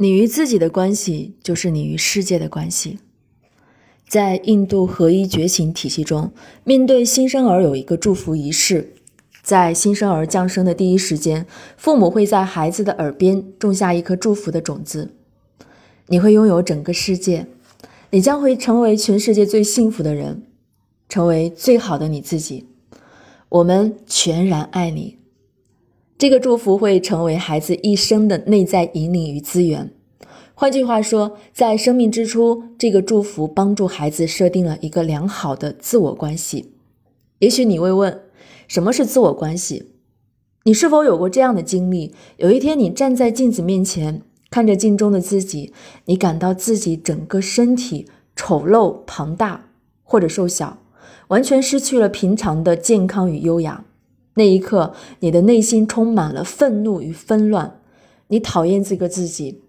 你与自己的关系就是你与世界的关系。在印度合一觉醒体系中，面对新生儿有一个祝福仪式。在新生儿降生的第一时间，父母会在孩子的耳边种下一颗祝福的种子。你会拥有整个世界，你将会成为全世界最幸福的人，成为最好的你自己。我们全然爱你。这个祝福会成为孩子一生的内在引领与资源。换句话说，在生命之初，这个祝福帮助孩子设定了一个良好的自我关系。也许你会问，什么是自我关系？你是否有过这样的经历？有一天你站在镜子面前，看着镜中的自己，你感到自己整个身体丑陋、庞大或者瘦小，完全失去了平常的健康与优雅。那一刻，你的内心充满了愤怒与纷乱，你讨厌这个自己。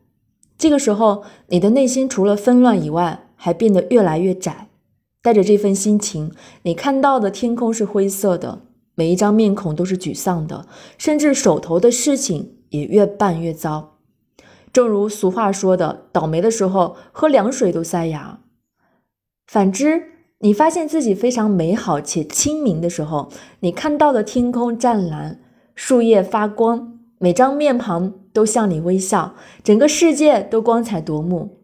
这个时候，你的内心除了纷乱以外，还变得越来越窄。带着这份心情，你看到的天空是灰色的，每一张面孔都是沮丧的，甚至手头的事情也越办越糟。正如俗话说的，倒霉的时候喝凉水都塞牙。反之，你发现自己非常美好且清明的时候，你看到的天空湛蓝，树叶发光，每张面庞都向你微笑，整个世界都光彩夺目。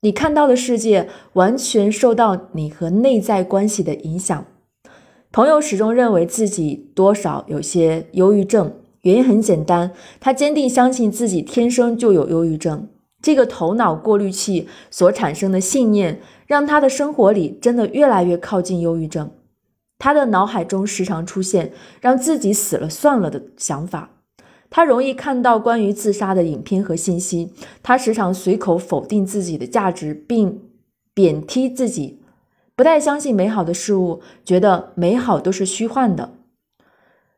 你看到的世界完全受到你和内在关系的影响。朋友始终认为自己多少有些忧郁症，原因很简单，他坚定相信自己天生就有忧郁症。这个头脑过滤器所产生的信念，让他的生活里真的越来越靠近忧郁症。他的脑海中时常出现让自己死了算了的想法。他容易看到关于自杀的影片和信息，他时常随口否定自己的价值，并贬低自己。不太相信美好的事物，觉得美好都是虚幻的。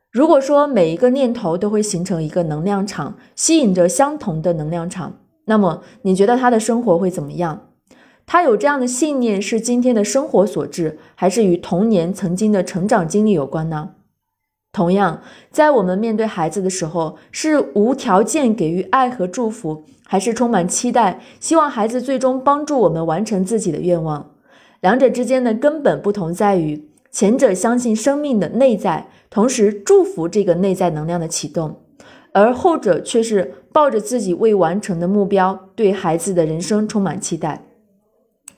如果说每一个念头都会形成一个能量场，吸引着相同的能量场，那么你觉得他的生活会怎么样？他有这样的信念是今天的生活所致，还是与童年曾经的成长经历有关呢？同样，在我们面对孩子的时候，是无条件给予爱和祝福，还是充满期待，希望孩子最终帮助我们完成自己的愿望？两者之间的根本不同在于，前者相信生命的内在，同时祝福这个内在能量的启动，而后者却是抱着自己未完成的目标，对孩子的人生充满期待。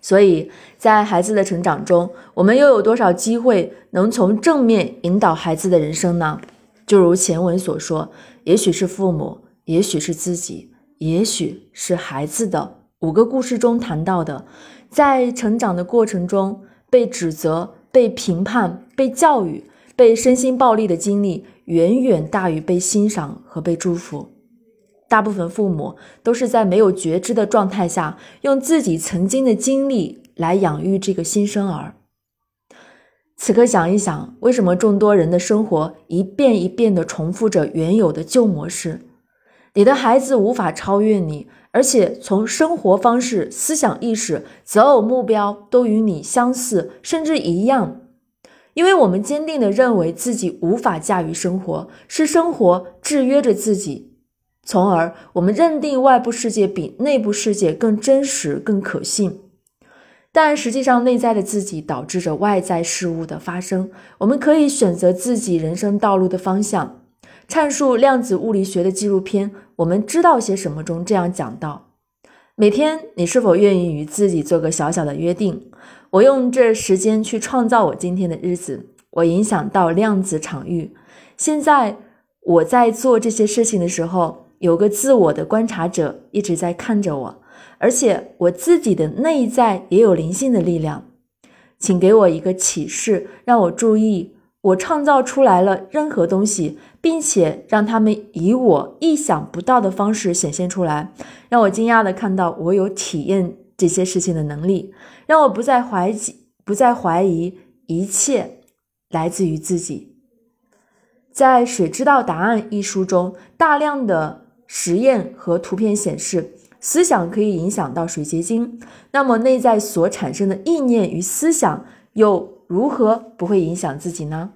所以，在孩子的成长中，我们又有多少机会能从正面引导孩子的人生呢？就如前文所说，也许是父母，也许是自己，也许是孩子的5个故事中谈到的，在成长的过程中，被指责、被评判、被教育、被身心暴力的经历，远远大于被欣赏和被祝福。大部分父母都是在没有觉知的状态下，用自己曾经的经历来养育这个新生儿。此刻想一想，为什么众多人的生活一遍一遍地重复着原有的旧模式？你的孩子无法超越你，而且从生活方式、思想意识、择偶目标都与你相似，甚至一样。因为我们坚定地认为自己无法驾驭生活，是生活制约着自己，从而我们认定外部世界比内部世界更真实、更可信。但实际上，内在的自己导致着外在事物的发生。我们可以选择自己人生道路的方向。阐述量子物理学的纪录片《我们知道些什么》中这样讲到，每天你是否愿意与自己做个小小的约定，我用这时间去创造我今天的日子，我影响到量子场域，现在我在做这些事情的时候，有个自我的观察者一直在看着我，而且我自己的内在也有灵性的力量，请给我一个启示，让我注意我创造出来了任何东西，并且让他们以我意想不到的方式显现出来，让我惊讶地看到我有体验这些事情的能力，让我不再怀疑一切来自于自己。在《谁知道答案》一书中，大量的实验和图片显示，思想可以影响到水结晶，那么内在所产生的意念与思想又如何不会影响自己呢？